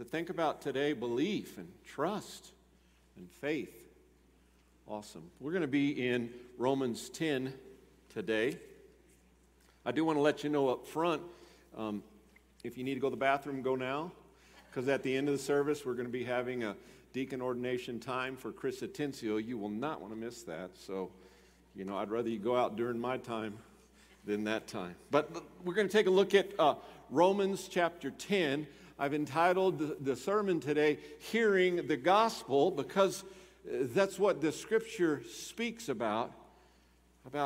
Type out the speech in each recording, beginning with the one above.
to think about today, belief and trust and faith. Awesome. We're going to be in Romans 10 today. I do want to let you know up front, if you need to go to the bathroom, go now, because at the end of the service, we're going to be having a deacon ordination time for Chris Atencio. You will not want to miss that. So, you know, I'd rather you go out during my time than that time. But we're going to take a look at Romans chapter 10. I've entitled the sermon today, Hearing the Gospel, because that's what the Scripture speaks about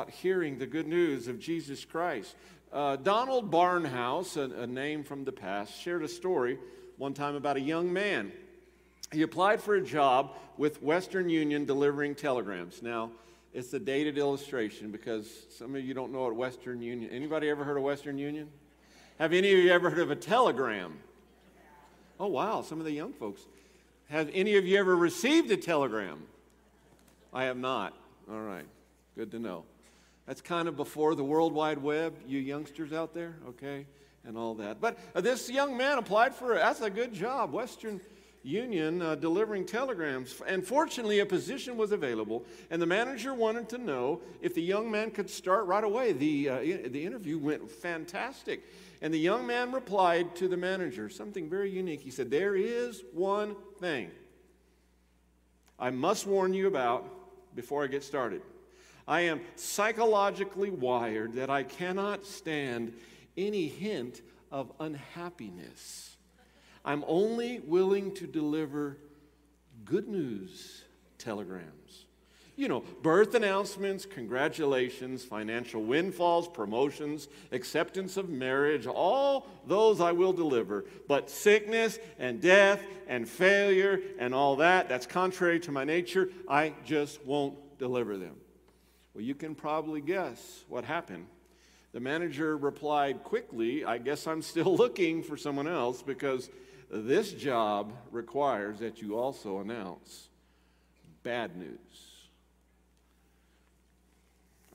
hearing the good news of Jesus Christ. Donald Barnhouse, a name from the past, shared a story one time about a young man. He applied for a job with Western Union delivering telegrams. Now, it's a dated illustration because some of you don't know what Western Union. Anybody ever heard of Western Union? Have any of you ever heard of a telegram? Oh, wow, some of the young folks. Have any of you ever received a telegram? I have not. All right, good to know. That's kind of before the World Wide Web, you youngsters out there, okay, and all that. But this young man applied for, that's a good job, Western Union delivering telegrams. And fortunately, a position was available, and the manager wanted to know if the young man could start right away. The interview went fantastic, and the young man replied to the manager something very unique. He said, "There is one thing I must warn you about before I get started. I am psychologically wired that I cannot stand any hint of unhappiness. I'm only willing to deliver good news telegrams. You know, birth announcements, congratulations, financial windfalls, promotions, acceptance of marriage, all those I will deliver. But sickness and death and failure and all that, that's contrary to my nature. I just won't deliver them." Well, you can probably guess what happened. The manager replied quickly, "I guess I'm still looking for someone else, because this job requires that you also announce bad news."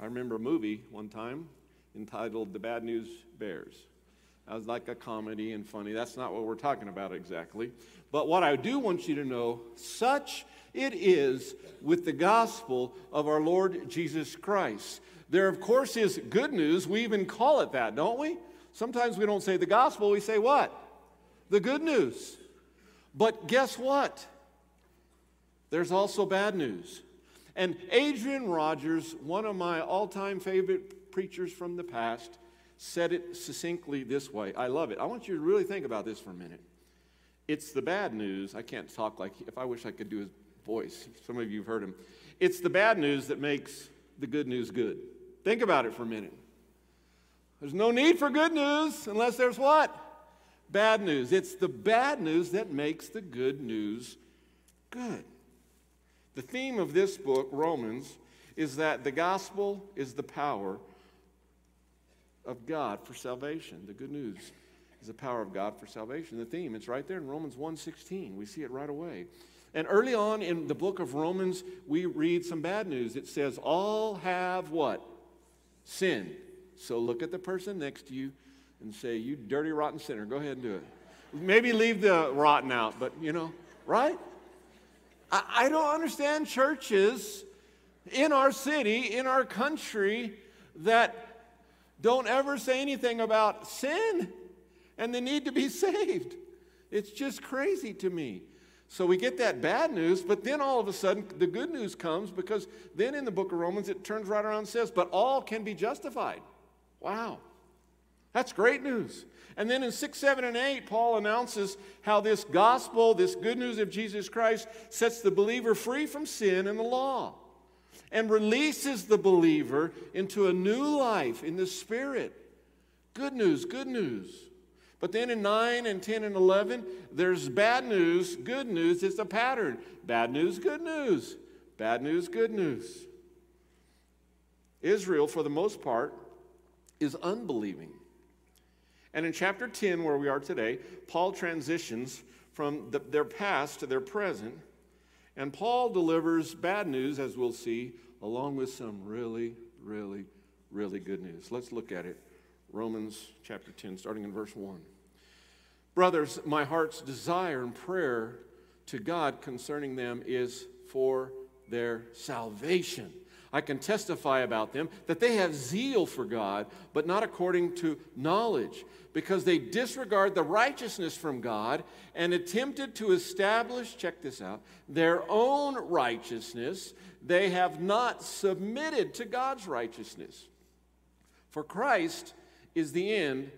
I remember a movie one time entitled The Bad News Bears. That was like a comedy and funny. That's not what we're talking about exactly. But what I do want you to know, such it is with the gospel of our Lord Jesus Christ. There, of course, is good news. We even call it that, don't we? Sometimes we don't say the gospel. We say what? The good news. But guess what? There's also bad news. And Adrian Rogers, one of my all-time favorite preachers from the past, said it succinctly this way. I love it. I want you to really think about this for a minute. It's the bad news. I can't talk like, if I wish I could do his voice. Some of you have heard him. It's the bad news that makes the good news good. Think about it for a minute. There's no need for good news unless there's what? Bad news. It's the bad news that makes the good news good. The theme of this book, Romans, is that the gospel is the power of God for salvation. The good news is the power of God for salvation. The theme, it's right there in Romans 1:16. We see it right away. And early on in the book of Romans, we read some bad news. It says, all have what? Sin. So look at the person next to you and say, "You dirty, rotten sinner, go ahead and do it." Maybe leave the rotten out, but you know, right? I don't understand churches in our city, in our country, that don't ever say anything about sin and the need to be saved. It's just crazy to me. So we get that bad news, but then all of a sudden the good news comes, because then in the book of Romans it turns right around and says, but all can be justified. Wow. That's great news. And then in 6, 7, and 8, Paul announces how this gospel, this good news of Jesus Christ, sets the believer free from sin and the law and releases the believer into a new life in the Spirit. Good news, good news. But then in 9 and 10 and 11, there's bad news, good news. It's a pattern. Bad news, good news. Bad news, good news. Israel, for the most part, is unbelieving. And in chapter 10, where we are today, Paul transitions from their past to their present. And Paul delivers bad news, as we'll see, along with some really, really, really good news. Let's look at it. Romans chapter 10, starting in verse 1. Brothers, my heart's desire and prayer to God concerning them is for their salvation. I can testify about them that they have zeal for God, but not according to knowledge, because they disregard the righteousness from God and attempted to establish, check this out, their own righteousness. They have not submitted to God's righteousness. For Christ is the end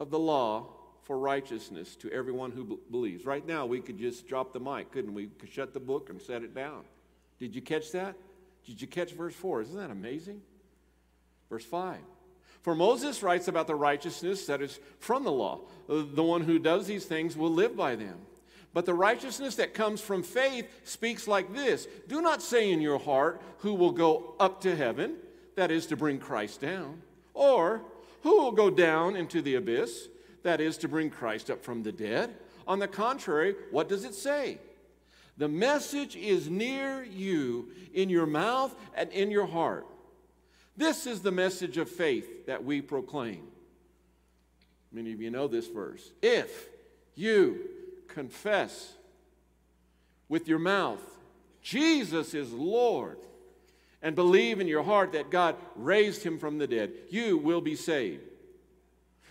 of the law for righteousness to everyone who believes. Right now, we could just drop the mic, couldn't we? We could shut the book and set it down. Did you catch that? Did you catch verse 4? Isn't that amazing? Verse 5. For Moses writes about the righteousness that is from the law. The one who does these things will live by them. But the righteousness that comes from faith speaks like this. Do not say in your heart, who will go up to heaven, that is to bring Christ down, or who will go down into the abyss, that is to bring Christ up from the dead. On the contrary, what does it say? The message is near you, in your mouth and in your heart. This is the message of faith that we proclaim. Many of you know this verse. If you confess with your mouth Jesus is Lord and believe in your heart that God raised him from the dead, you will be saved.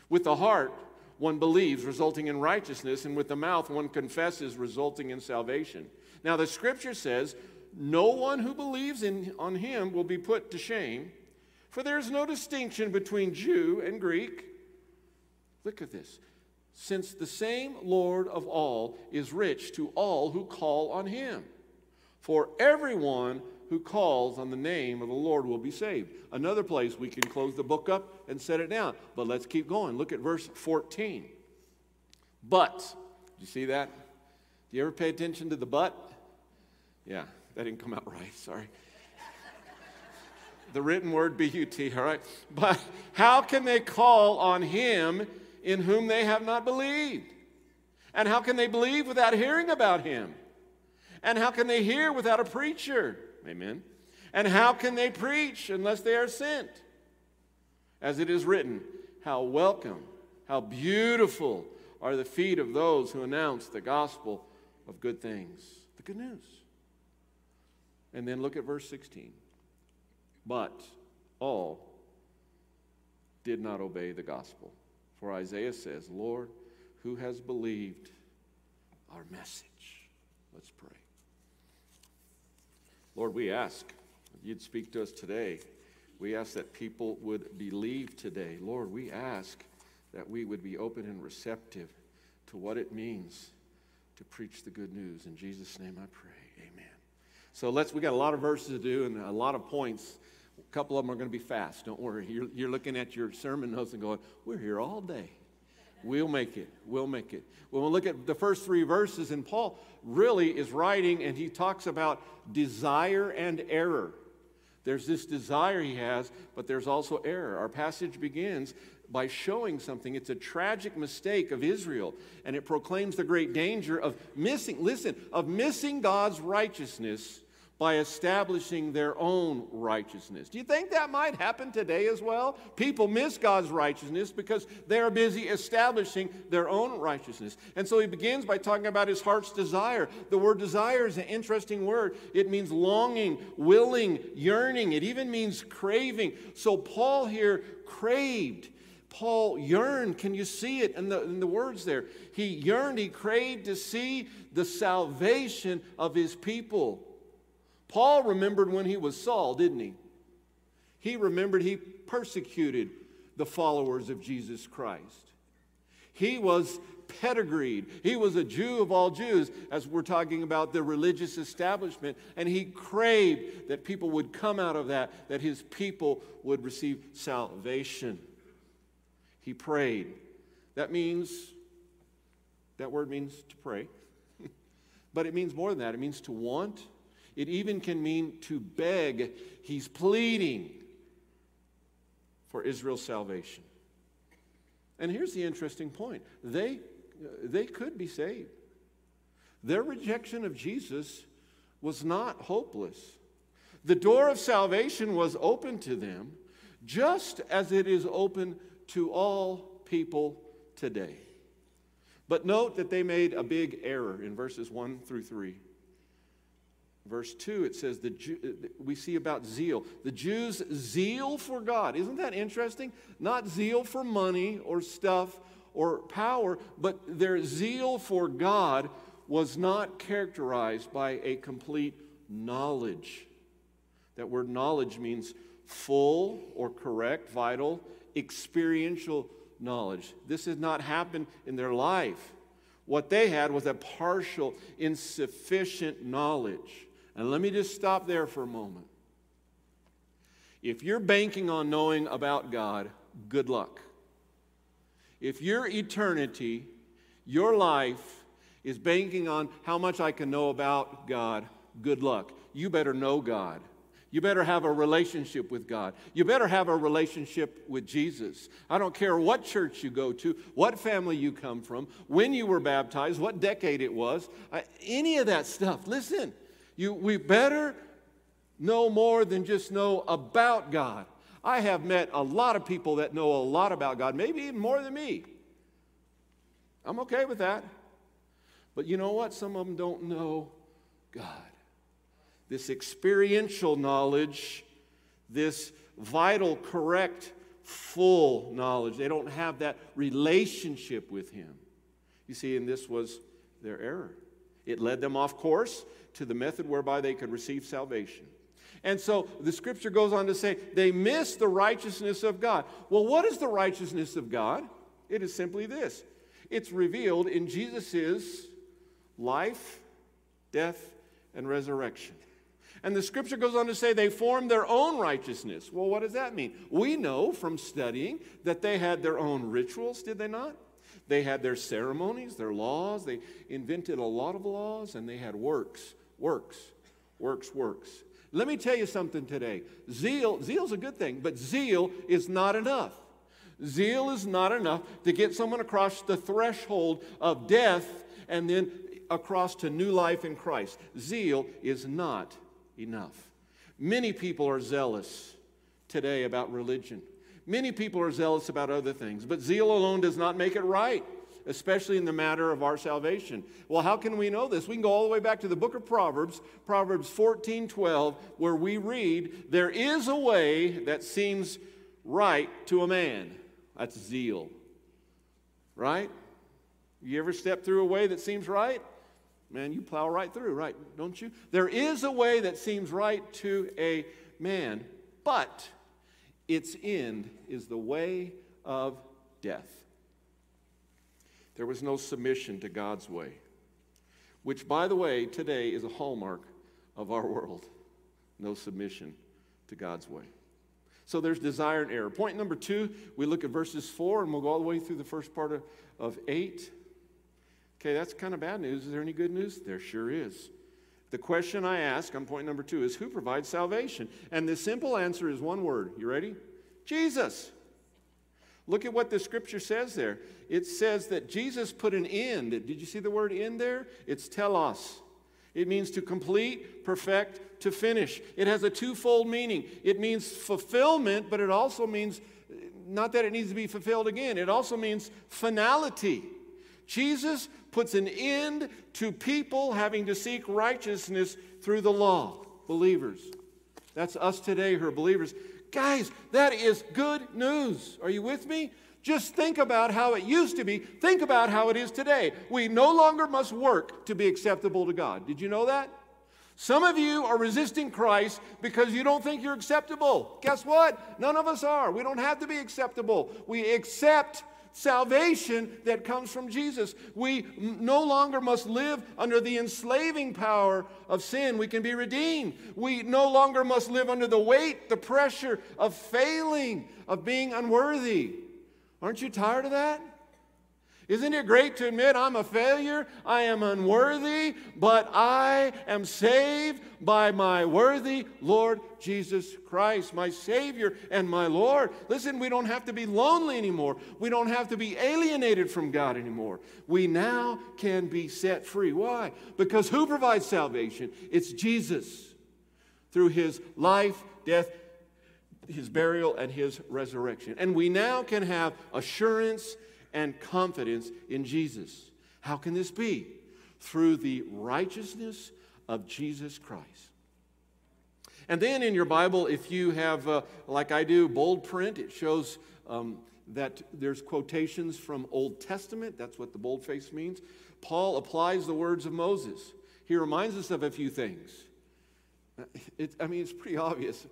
With the heart one believes, resulting in righteousness, and with the mouth one confesses, resulting in salvation. Now the scripture says, no one who believes on him will be put to shame, for there is no distinction between Jew and Greek. Look at this. Since the same Lord of all is rich to all who call on him. For everyone who calls on the name of the Lord will be saved. Another place we can close the book up and set it down. But let's keep going. Look at verse 14. But. You see that? Do you ever pay attention to the but? Yeah, that didn't come out right. Sorry. The written word, B-U-T, all right? But how can they call on him in whom they have not believed? And how can they believe without hearing about him? And how can they hear without a preacher? Amen. And how can they preach unless they are sent? As it is written, how welcome, how beautiful are the feet of those who announce the gospel of good things. The good news. And then look at verse 16. But all did not obey the gospel. For Isaiah says, Lord, who has believed our message? Let's pray. Lord, we ask that you'd speak to us today. We ask that people would believe today. Lord, we ask that we would be open and receptive to what it means to preach the good news. In Jesus' name I pray. Amen. So we got a lot of verses to do and a lot of points. A couple of them are going to be fast. Don't worry. You're looking at your sermon notes and going, we're here all day. We'll make it. We'll make it. When we look at the first three verses, and Paul really is writing, and he talks about desire and error. There's this desire he has, but there's also error. Our passage begins by showing something. It's a tragic mistake of Israel, and it proclaims the great danger of missing, listen, of missing God's righteousness by establishing their own righteousness. Do you think that might happen today as well? People miss God's righteousness because they are busy establishing their own righteousness. And so he begins by talking about his heart's desire. The word desire is an interesting word. It means longing, willing, yearning. It even means craving. So Paul here craved. Paul yearned. Can you see it in the words there? He yearned, he craved to see the salvation of his people. Paul remembered when he was Saul, didn't he? He remembered he persecuted the followers of Jesus Christ. He was pedigreed. He was a Jew of all Jews, as we're talking about the religious establishment, and he craved that people would come out of that, that his people would receive salvation. He prayed. That word means to pray, but it means more than that. It means to want. It even can mean to beg. He's pleading for Israel's salvation. And here's the interesting point. They could be saved. Their rejection of Jesus was not hopeless. The door of salvation was open to them, just as it is open to all people today. But note that they made a big error in verses 1 through 3. Verse 2, it says, we see about zeal. The Jews' zeal for God. Isn't that interesting? Not zeal for money or stuff or power, but their zeal for God was not characterized by a complete knowledge. That word knowledge means full or correct, vital, experiential knowledge. This has not happened in their life. What they had was a partial, insufficient knowledge. And let me just stop there for a moment. If you're banking on knowing about God, good luck. If your eternity, your life, is banking on how much I can know about God, good luck. You better know God. You better have a relationship with God. You better have a relationship with Jesus. I don't care what church you go to, what family you come from, when you were baptized, what decade it was, any of that stuff. Listen, we better know more than just know about God. I have met a lot of people that know a lot about God, maybe even more than me. I'm okay with that. But you know what? Some of them don't know God. This experiential knowledge, this vital, correct, full knowledge. They don't have that relationship with Him. You see, and this was their error. It led them off course to the method whereby they could receive salvation. And so the Scripture goes on to say they missed the righteousness of God. Well, what is the righteousness of God? It is simply this. It's revealed in Jesus' life, death, and resurrection. And the Scripture goes on to say they formed their own righteousness. Well, what does that mean? We know from studying that they had their own rituals, did they not? They had their ceremonies, their laws. They invented a lot of laws, and they had works, works, works, works. Let me tell you something today. Zeal's a good thing, but zeal is not enough. Zeal is not enough to get someone across the threshold of death and then across to new life in Christ. Zeal is not enough. Many people are zealous today about religion. Many people are zealous about other things, but zeal alone does not make it right, especially in the matter of our salvation. Well, how can we know this? We can go all the way back to the book of Proverbs, Proverbs 14:12, where we read, "There is a way that seems right to a man." That's zeal, right? You ever step through a way that seems right? Man, you plow right through, right? Don't you? There is a way that seems right to a man, but its end is the way of death. There was no submission to God's way, which, by the way, today is a hallmark of our world. No submission to God's way. So there's desire and error. Point number two, we look at verses 4, and we'll go all the way through the first part of 8. Okay, that's kind of bad news. Is there any good news? There sure is. The question I ask on point number 2 is, who provides salvation? And the simple answer is one word. You ready? Jesus. Look at what the Scripture says there. It says that Jesus put an end. Did you see the word end there? It's telos. It means to complete, perfect, to finish. It has a twofold meaning. It means fulfillment, but it also means, not that it needs to be fulfilled again, it also means finality. Jesus puts an end to people having to seek righteousness through the law. Believers. That's us today who are believers. Guys, that is good news. Are you with me? Just think about how it used to be. Think about how it is today. We no longer must work to be acceptable to God. Did you know that? Some of you are resisting Christ because you don't think you're acceptable. Guess what? None of us are. We don't have to be acceptable. We accept salvation that comes from Jesus. We no longer must live under the enslaving power of sin. We can be redeemed. We no longer must live under the weight, the pressure of failing, of being unworthy. Aren't you tired of that? Isn't it great to admit I'm a failure, I am unworthy, but I am saved by my worthy Lord Jesus Christ, my Savior and my Lord. Listen, we don't have to be lonely anymore. We don't have to be alienated from God anymore. We now can be set free. Why? Because who provides salvation? It's Jesus through His life, death, His burial, and His resurrection. And we now can have assurance and confidence in Jesus. How can this be? Through the righteousness of Jesus Christ. And then in your Bible, if you have, like I do, bold print, it shows that there's quotations from Old Testament. That's what the boldface means. Paul applies the words of Moses. He reminds us of a few things. It's pretty obvious.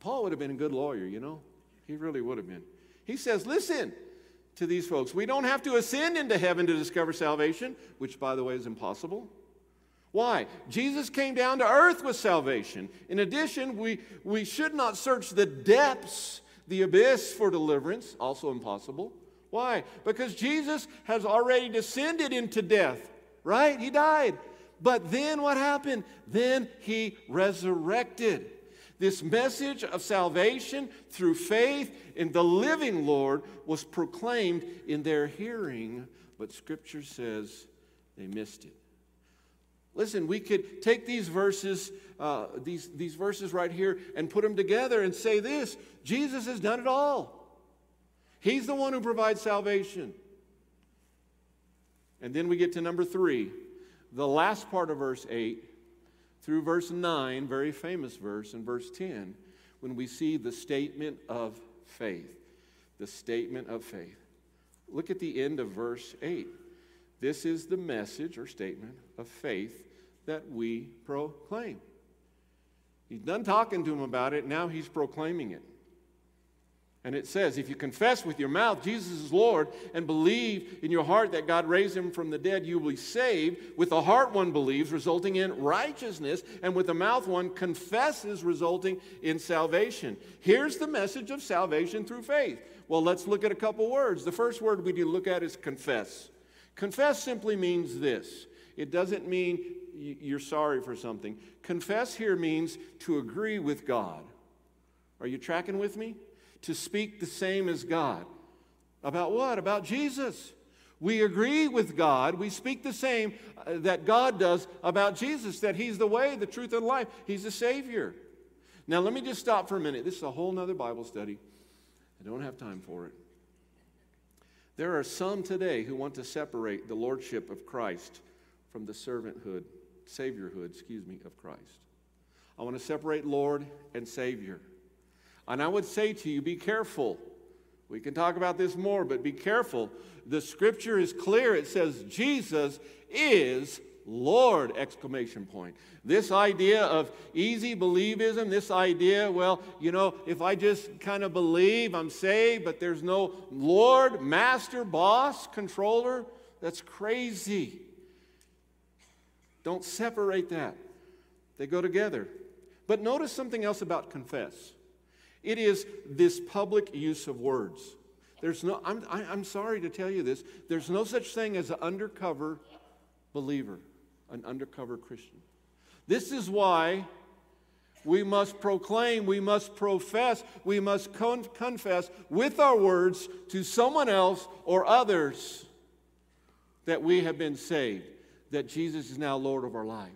Paul would have been a good lawyer, you know. He really would have been. He says, listen to these folks. We don't have to ascend into heaven to discover salvation, which, by the way, is impossible. Why? Jesus came down to earth with salvation. In addition, we should not search the depths, the abyss, for deliverance, also impossible. Why? Because Jesus has already descended into death, right? He died. But then what happened? Then he resurrected. This message of salvation through faith in the living Lord was proclaimed in their hearing, but Scripture says they missed it. Listen, we could take these verses, these verses right here, and put them together and say this: Jesus has done it all. He's the one who provides salvation. And then we get to number 3, the last part of verse 8. Through verse 9, very famous verse, and verse 10, when we see the statement of faith. The statement of faith. Look at the end of verse 8. This is the message or statement of faith that we proclaim. He's done talking to him about it. Now he's proclaiming it. And it says, if you confess with your mouth Jesus is Lord and believe in your heart that God raised him from the dead, you will be saved. With the heart one believes, resulting in righteousness, and with the mouth one confesses, resulting in salvation. Here's the message of salvation through faith. Well, let's look at a couple words. The first word we need to look at is confess. Confess simply means this. It doesn't mean you're sorry for something. Confess here means to agree with God. Are you tracking with me? To speak the same as God. About what? About Jesus. We agree with God. We speak the same that God does about Jesus, that he's the way, the truth, and life. He's the Savior. Now, let me just stop for a minute. This is a whole nother Bible study. I don't have time for it. There are some today who want to separate the lordship of Christ from the saviorhood, of Christ. I want to separate Lord and Savior. And I would say to you, be careful. We can talk about this more, but be careful. The Scripture is clear. It says, Jesus is Lord, exclamation point. This idea of easy believism, this idea, well, you know, if I just kind of believe, I'm saved, but there's no Lord, master, boss, controller, that's crazy. Don't separate that. They go together. But notice something else about confess. It is this public use of words. There's no, I'm sorry to tell you this, there's no such thing as an undercover believer, an undercover Christian. This is why we must proclaim, we must profess, we must confess with our words to someone else or others that we have been saved, that Jesus is now Lord of our life.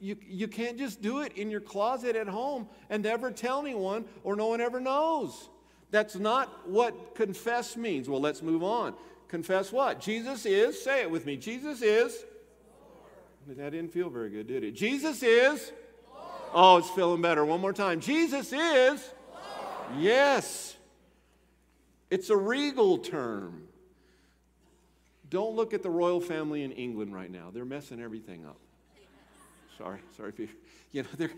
You can't just do it in your closet at home and never tell anyone, or no one ever knows. That's not what confess means. Well, let's move on. Confess what? Jesus is, say it with me, Jesus is. Lord. That didn't feel very good, did it? Jesus is. Lord. Oh, it's feeling better. One more time. Jesus is. Lord. Yes. It's a regal term. Don't look at the royal family in England right now. They're messing everything up. Sorry, Peter. You know,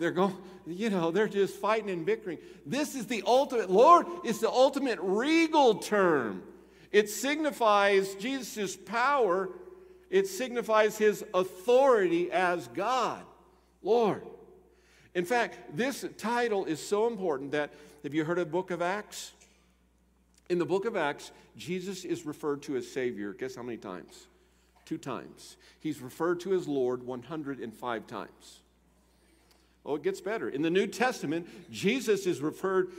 they're going, you know, they're just fighting and bickering. This is the ultimate, Lord is the ultimate regal term. It signifies Jesus' power. It signifies his authority as God, Lord. In fact, this title is so important that, have you heard of the book of Acts? In the book of Acts, Jesus is referred to as Savior. Guess how many times? 2 times. He's referred to as Lord 105 times. Oh, it gets better. In the New Testament, Jesus is referred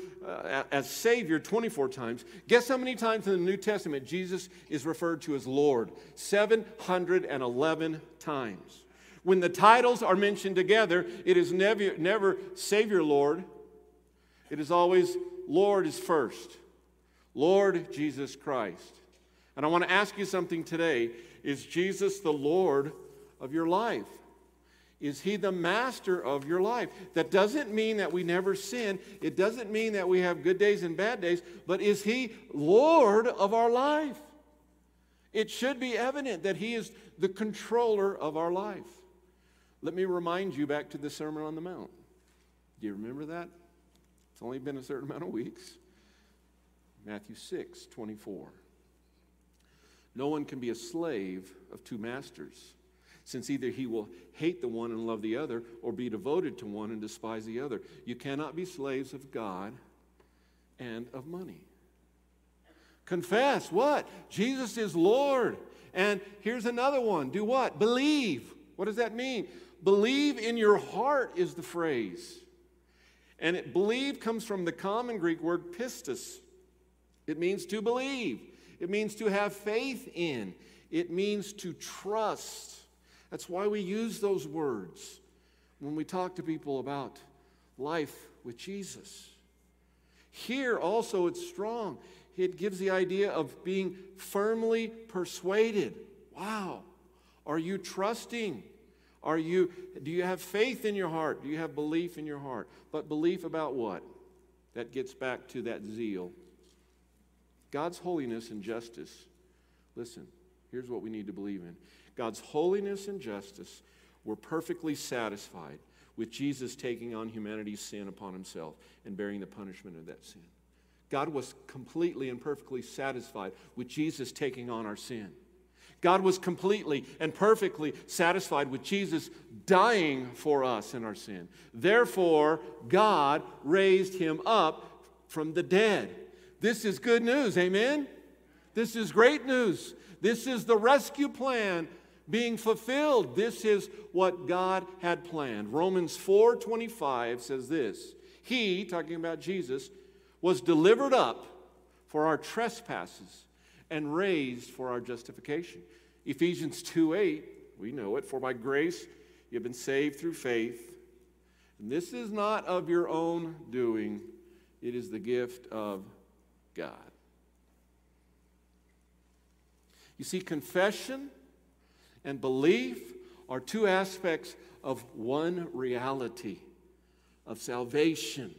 as Savior 24 times. Guess how many times in the New Testament Jesus is referred to as Lord? 711 times. When the titles are mentioned together, it is never Savior Lord. It is always Lord is first. Lord Jesus Christ. And I want to ask you something today. Is Jesus the Lord of your life? Is he the master of your life? That doesn't mean that we never sin. It doesn't mean that we have good days and bad days. But is he Lord of our life? It should be evident that he is the controller of our life. Let me remind you back to the Sermon on the Mount. Do you remember that? It's only been a certain amount of weeks. Matthew 6:24. No one can be a slave of two masters, since either he will hate the one and love the other, or be devoted to one and despise the other. You cannot be slaves of God and of money. Confess what? Jesus is Lord. And here's another one. Do what? Believe. What does that mean? Believe in your heart is the phrase. And it believe comes from the common Greek word pistis. It means to believe. It means to have faith in. It means to trust. That's why we use those words when we talk to people about life with Jesus. Here also it's strong. It gives the idea of being firmly persuaded. Wow. Are you trusting? Do you have faith in your heart? Do you have belief in your heart? But belief about what? That gets back to that zeal. God's holiness and justice. Listen, here's what we need to believe in. God's holiness and justice were perfectly satisfied with Jesus taking on humanity's sin upon himself and bearing the punishment of that sin. God was completely and perfectly satisfied with Jesus taking on our sin. God was completely and perfectly satisfied with Jesus dying for us in our sin. Therefore, God raised him up from the dead. This is good news, amen? This is great news. This is the rescue plan being fulfilled. This is what God had planned. Romans 4:25 says this. He, talking about Jesus, was delivered up for our trespasses and raised for our justification. Ephesians 2:8, we know it. For by grace you have been saved through faith. And this is not of your own doing. It is the gift of God. You see, confession and belief are two aspects of one reality, of salvation,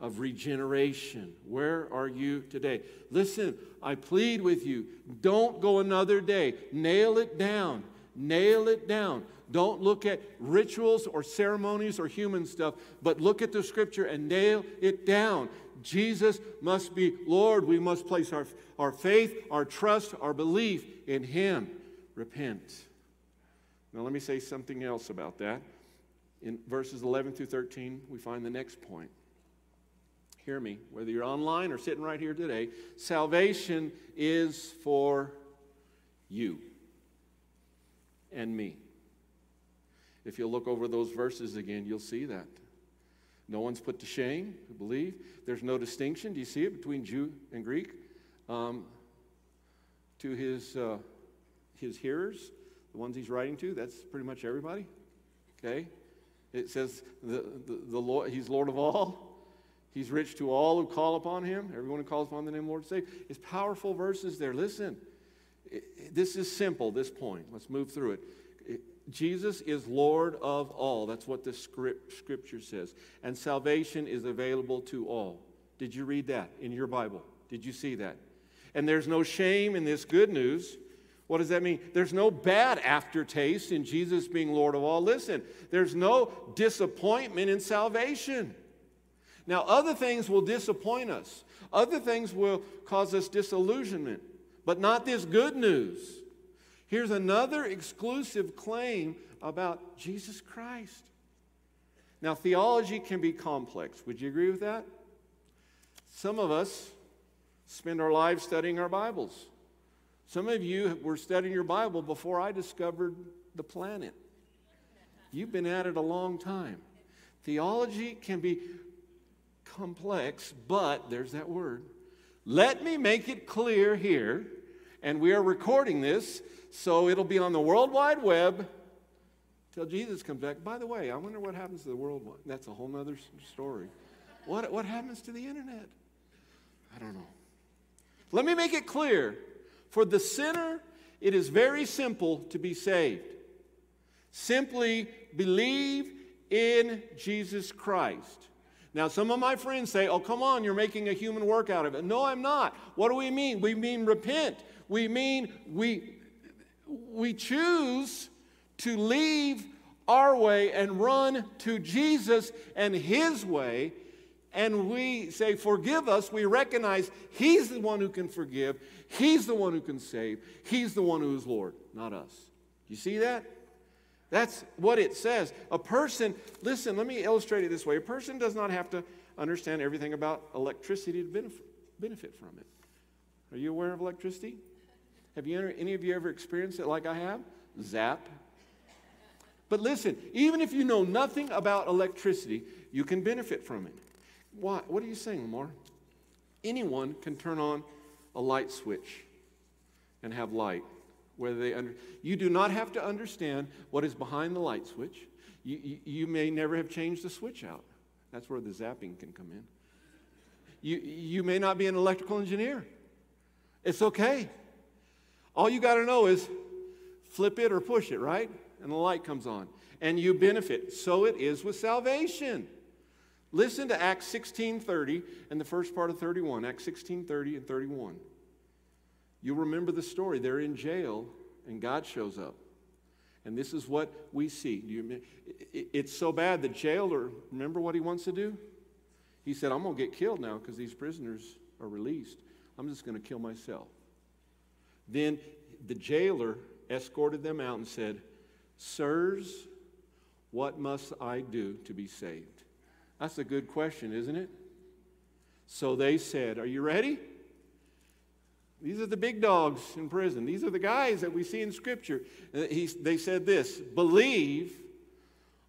of regeneration. Where are you today? Listen, I plead with you, don't go another day. Nail it down. Nail it down. Don't look at rituals or ceremonies or human stuff, but look at the Scripture and nail it down. Jesus must be Lord. We must place our faith, our trust, our belief in him. Repent. Now let me say something else about that. In verses 11 through 13, we find the next point. Hear me. Whether you're online or sitting right here today, salvation is for you and me. If you look over those verses again, you'll see that. No one's put to shame, I believe. There's no distinction, do you see it, between Jew and Greek? To his hearers, the ones he's writing to, that's pretty much everybody, okay? It says the Lord, he's Lord of all. He's rich to all who call upon him. Everyone who calls upon the name of the Lord is saved. It's powerful verses there. Listen, this is simple, this point. Let's move through it. Jesus is Lord of all. That's what the Scripture says. And salvation is available to all. Did you read that in your Bible? Did you see that? And there's no shame in this good news. What does that mean? There's no bad aftertaste in Jesus being Lord of all. Listen, there's no disappointment in salvation. Now, other things will disappoint us. Other things will cause us disillusionment. But not this good news. Here's another exclusive claim about Jesus Christ. Now, theology can be complex. Would you agree with that? Some of us spend our lives studying our Bibles. Some of you were studying your Bible before I discovered the planet. You've been at it a long time. Theology can be complex, but there's that word. Let me make it clear here, and we are recording this, so it'll be on the World Wide Web till Jesus comes back. By the way, I wonder what happens to the World Wide. That's a whole other story. What happens to the Internet? I don't know. Let me make it clear. For the sinner, it is very simple to be saved. Simply believe in Jesus Christ. Now, some of my friends say, oh, come on, you're making a human work out of it. No, I'm not. What do we mean? We mean repent. We mean we choose to leave our way and run to Jesus and His way, and we say, forgive us. We recognize He's the one who can forgive. He's the one who can save. He's the one who is Lord, not us. You see that? That's what it says. A person, listen, let me illustrate it this way. A person does not have to understand everything about electricity to benefit from it. Are you aware of electricity? Have you, any of you ever experienced it like I have? Zap. But listen, even if you know nothing about electricity, you can benefit from it. Why? What are you saying, Lamar? Anyone can turn on a light switch and have light. Whether they you do not have to understand what is behind the light switch. You may never have changed the switch out. That's where the zapping can come in. You may not be an electrical engineer. It's okay. All you got to know is flip it or push it, right? And the light comes on. And you benefit. So it is with salvation. Listen to Acts 16:30 and the first part of 31. Acts 16:30 and 31. You remember the story. They're in jail, and God shows up. And this is what we see. It's so bad. The jailer, remember what he wants to do? He said, I'm going to get killed now because these prisoners are released. I'm just going to kill myself. Then the jailer escorted them out and said, sirs, what must I do to be saved? That's a good question, isn't it? So they said, are you ready? These are the big dogs in prison. These are the guys that we see in Scripture. They said this, believe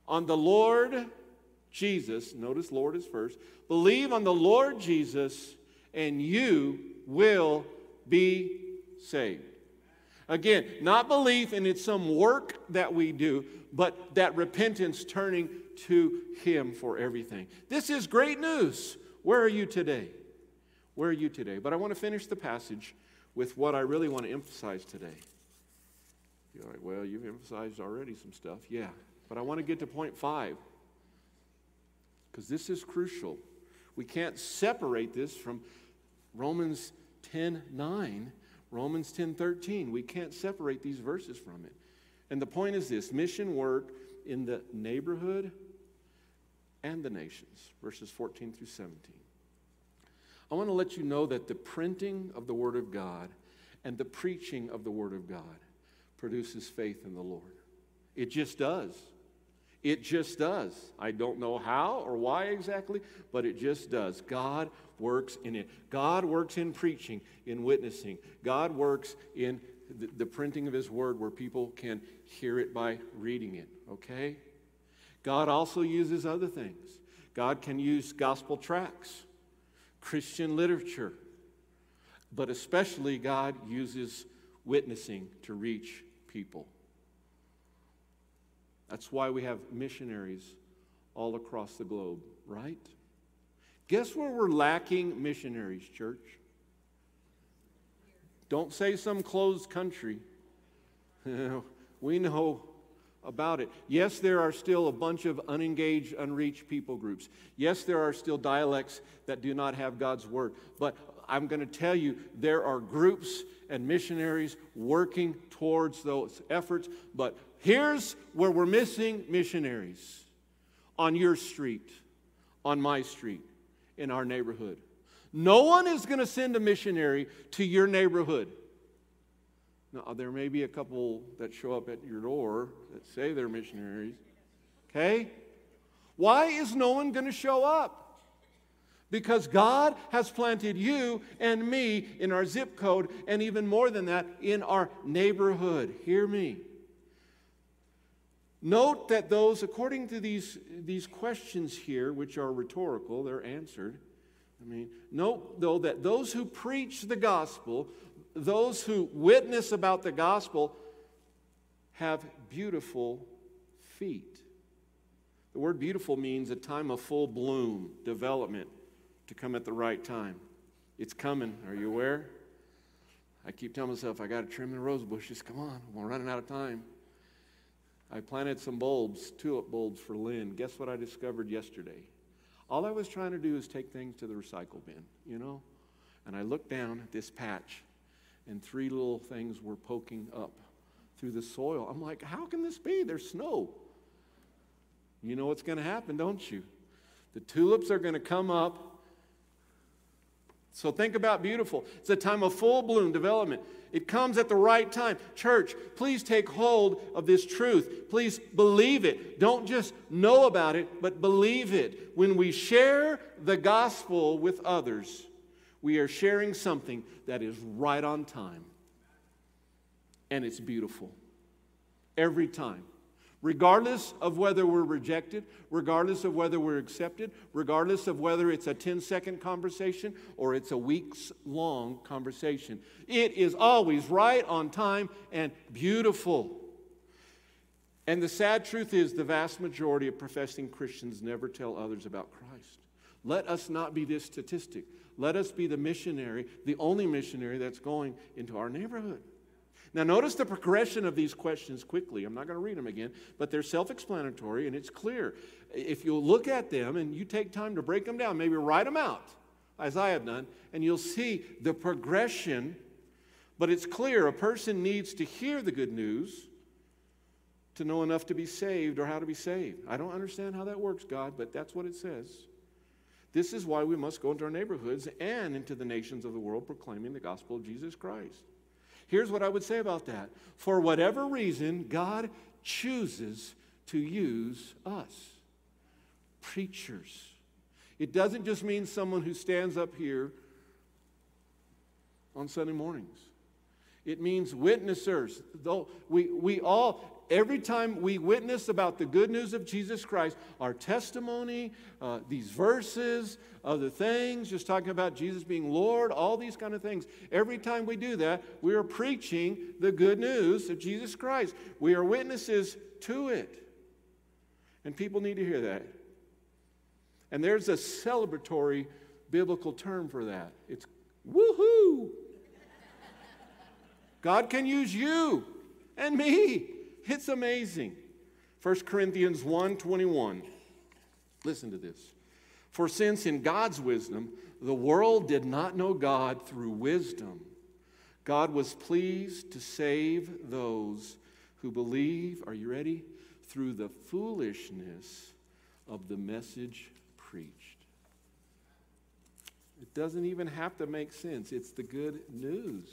on the Lord Jesus. Notice Lord is first. Believe on the Lord Jesus and you will be saved. Again, not belief in it's some work that we do, but that repentance turning to Him for everything. This is great news. Where are you today? Where are you today? But I want to finish the passage with what I really want to emphasize today. You're like, well, you've emphasized already some stuff. Yeah, but I want to get to point 5 because this is crucial. We can't separate this from Romans 10:9, Romans 10:13. We can't separate these verses from it. And the point is this, mission work in the neighborhood and the nations, verses 14 through 17. I want to let you know that the printing of the Word of God and the preaching of the Word of God produces faith in the Lord. It just does. It just does. I don't know how or why exactly, but it just does. God works in it. God works in preaching, in witnessing. God works in the printing of His Word where people can hear it by reading it, okay? God also uses other things. God can use gospel tracts, Christian literature, but especially God uses witnessing to reach people. That's why we have missionaries all across the globe, right? Guess where we're lacking missionaries, church? Don't say some closed country. We know about it. Yes, there are still a bunch of unengaged, unreached people groups. Yes, there are still dialects that do not have God's word. But I'm going to tell you, there are groups and missionaries working towards those efforts. But here's where we're missing missionaries. On your street, on my street, in our neighborhood. No one is going to send a missionary to your neighborhood. Now, there may be a couple that show up at your door that say they're missionaries, okay? Why is no one going to show up? Because God has planted you and me in our zip code, and even more than that, in our neighborhood. Hear me. Note that those, according to these questions here, which are rhetorical, they're answered. I mean, note, though, that those who preach the gospel, those who witness about the gospel have beautiful feet. The word beautiful means a time of full bloom, development, to come at the right time. It's coming. Are you aware? I keep telling myself, I got to trim the rose bushes. Come on, we're running out of time. I planted some bulbs, tulip bulbs for Lynn. Guess what I discovered yesterday? All I was trying to do is take things to the recycle bin, you know? And I looked down at this patch, and three little things were poking up through the soil. I'm like, how can this be? There's snow. You know what's going to happen, don't you? The tulips are going to come up. So think about beautiful. It's a time of full bloom development. It comes at the right time. Church, please take hold of this truth. Please believe it. Don't just know about it, but believe it. When we share the gospel with others, we are sharing something that is right on time. And it's beautiful. Every time. Regardless of whether we're rejected, regardless of whether we're accepted, regardless of whether it's a 10-second conversation or it's a weeks-long conversation, it is always right on time and beautiful. And the sad truth is the vast majority of professing Christians never tell others about Christ. Let us not be this statistic. Let us be the missionary, the only missionary that's going into our neighborhood. Now, notice the progression of these questions quickly. I'm not going to read them again, but they're self-explanatory and it's clear. If you'll look at them and you take time to break them down, maybe write them out, as I have done, and you'll see the progression. But it's clear a person needs to hear the good news to know enough to be saved or how to be saved. I don't understand how that works, God, but that's what it says. This is why we must go into our neighborhoods and into the nations of the world proclaiming the gospel of Jesus Christ. Here's what I would say about that. For whatever reason, God chooses to use us, preachers. It doesn't just mean someone who stands up here on Sunday mornings. It means witnessers. We all, every time we witness about the good news of Jesus Christ, our testimony, these verses, other things, just talking about Jesus being Lord, all these kind of things. Every time we do that, we are preaching the good news of Jesus Christ. We are witnesses to it. And people need to hear that. And there's a celebratory biblical term for that. It's woohoo! God can use you and me. It's amazing. 1 Corinthians 1:21. Listen to this. For since in God's wisdom, the world did not know God through wisdom, God was pleased to save those who believe, are you ready? Through the foolishness of the message preached. It doesn't even have to make sense. It's the good news,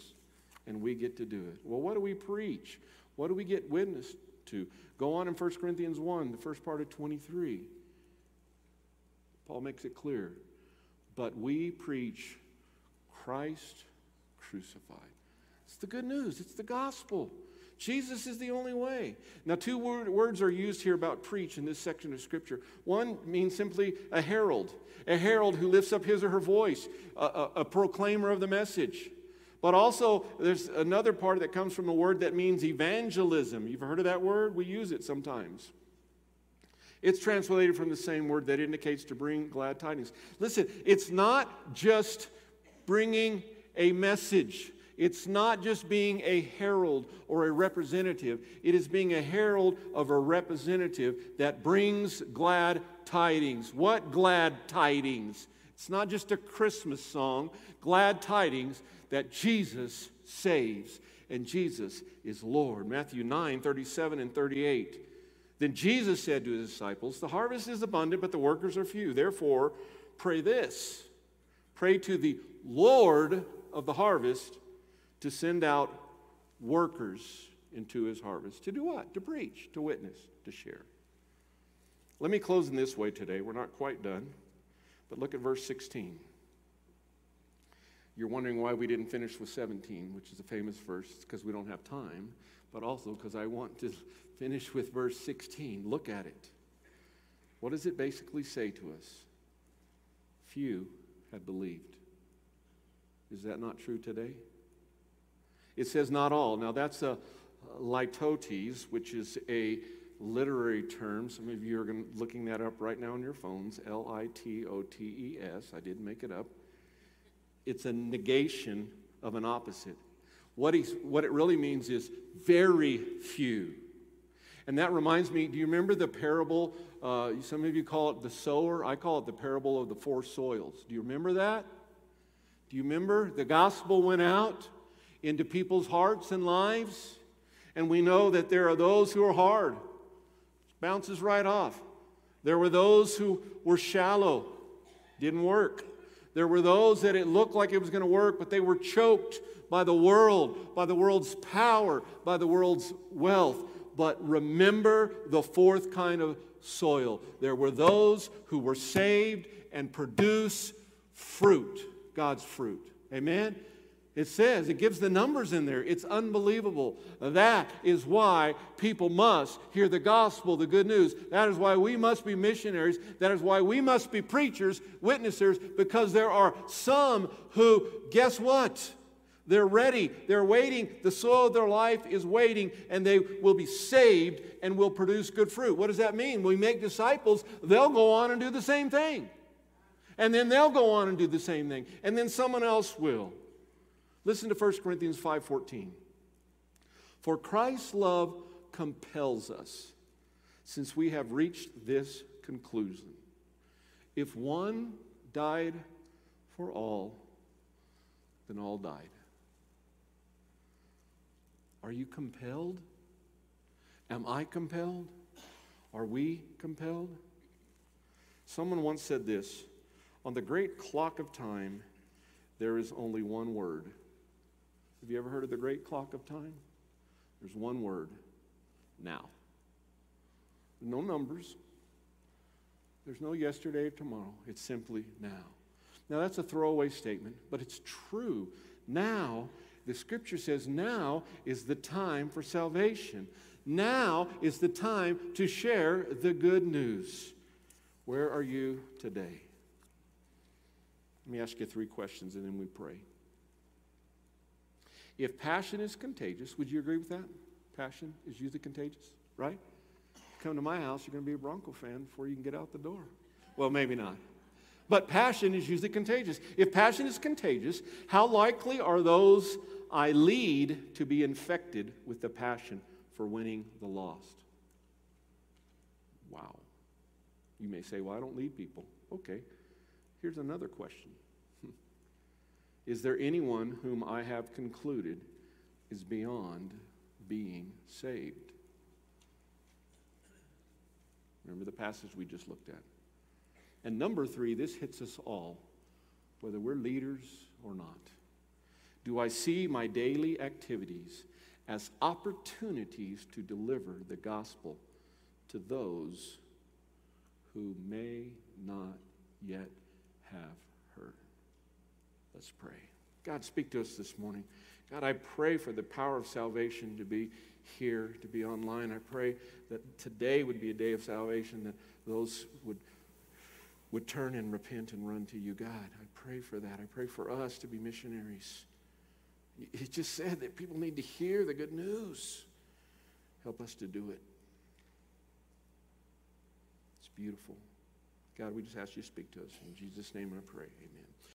and we get to do it. Well, what do we preach? What do we get witnessed to? Go on in 1 Corinthians 1, the first part of 23. Paul makes it clear, but we preach Christ crucified. It's the good news. It's the gospel. Jesus is the only way. Now, two words are used here about preach in this section of Scripture. One means simply a herald who lifts up his or her voice, a proclaimer of the message. But also, there's another part that comes from a word that means evangelism. You've heard of that word? We use it sometimes. It's translated from the same word that indicates to bring glad tidings. Listen, it's not just bringing a message. It's not just being a herald or a representative. It is being a herald of a representative that brings glad tidings. What glad tidings? It's not just a Christmas song. Glad tidings that Jesus saves and Jesus is Lord. Matthew 9:37 and 38. Then Jesus said to his disciples, the harvest is abundant, but the workers are few. Therefore, pray this. Pray to the Lord of the harvest to send out workers into his harvest. To do what? To preach, to witness, to share. Let me close in this way today. We're not quite done. But look at verse 16. You're wondering why we didn't finish with 17, which is a famous verse. It's because we don't have time, but also because I want to finish with verse 16. Look at it. What does it basically say to us? Few had believed. Is that not true today? It says not all. Now that's a litotes, which is a literary term. Some of you are looking that up right now on your phones. L-I-T-O-T-E-S. I didn't make it up. It's a negation of an opposite. What it really means is very few. And that reminds me, do you remember the parable? Some of you call it the sower. I call it the parable of the four soils. Do you remember that? Do you remember? The gospel went out into people's hearts and lives. And we know that there are those who are hard. It bounces right off. There were those who were shallow. Didn't work. There were those that it looked like it was going to work, but they were choked by the world, by the world's power, by the world's wealth. But remember the fourth kind of soil. There were those who were saved and produce fruit, God's fruit. Amen? It says, it gives the numbers in there. It's unbelievable. That is why people must hear the gospel, the good news. That is why we must be missionaries. That is why we must be preachers, witnessers, because there are some who, guess what? They're ready. They're waiting. The soil of their life is waiting, and they will be saved and will produce good fruit. What does that mean? When we make disciples, they'll go on and do the same thing. And then they'll go on and do the same thing. And then someone else will. Listen to 1 Corinthians 5:14. For Christ's love compels us, since we have reached this conclusion. If one died for all, then all died. Are you compelled? Am I compelled? Are we compelled? Someone once said this, on the great clock of time, there is only one word. Have you ever heard of the great clock of time? There's one word, now. No numbers. There's no yesterday or tomorrow. It's simply now. Now that's a throwaway statement, but it's true. Now, the scripture says now is the time for salvation. Now is the time to share the good news. Where are you today? Let me ask you three questions and then we pray. If passion is contagious, would you agree with that? Passion is usually contagious, right? Come to my house, you're going to be a Bronco fan before you can get out the door. Well, maybe not. But passion is usually contagious. If passion is contagious, how likely are those I lead to be infected with the passion for winning the lost? Wow. You may say, well, I don't lead people. Okay. Here's another question. Is there anyone whom I have concluded is beyond being saved? Remember the passage we just looked at. And number three, this hits us all, whether we're leaders or not. Do I see my daily activities as opportunities to deliver the gospel to those who may not yet have heard? Let's pray. God, speak to us this morning. God, I pray for the power of salvation to be here, to be online. I pray that today would be a day of salvation, that those would turn and repent and run to you, God. I pray for that. I pray for us to be missionaries. It just said that people need to hear the good news. Help us to do it. It's beautiful. God, we just ask you to speak to us. In Jesus' name I pray. Amen.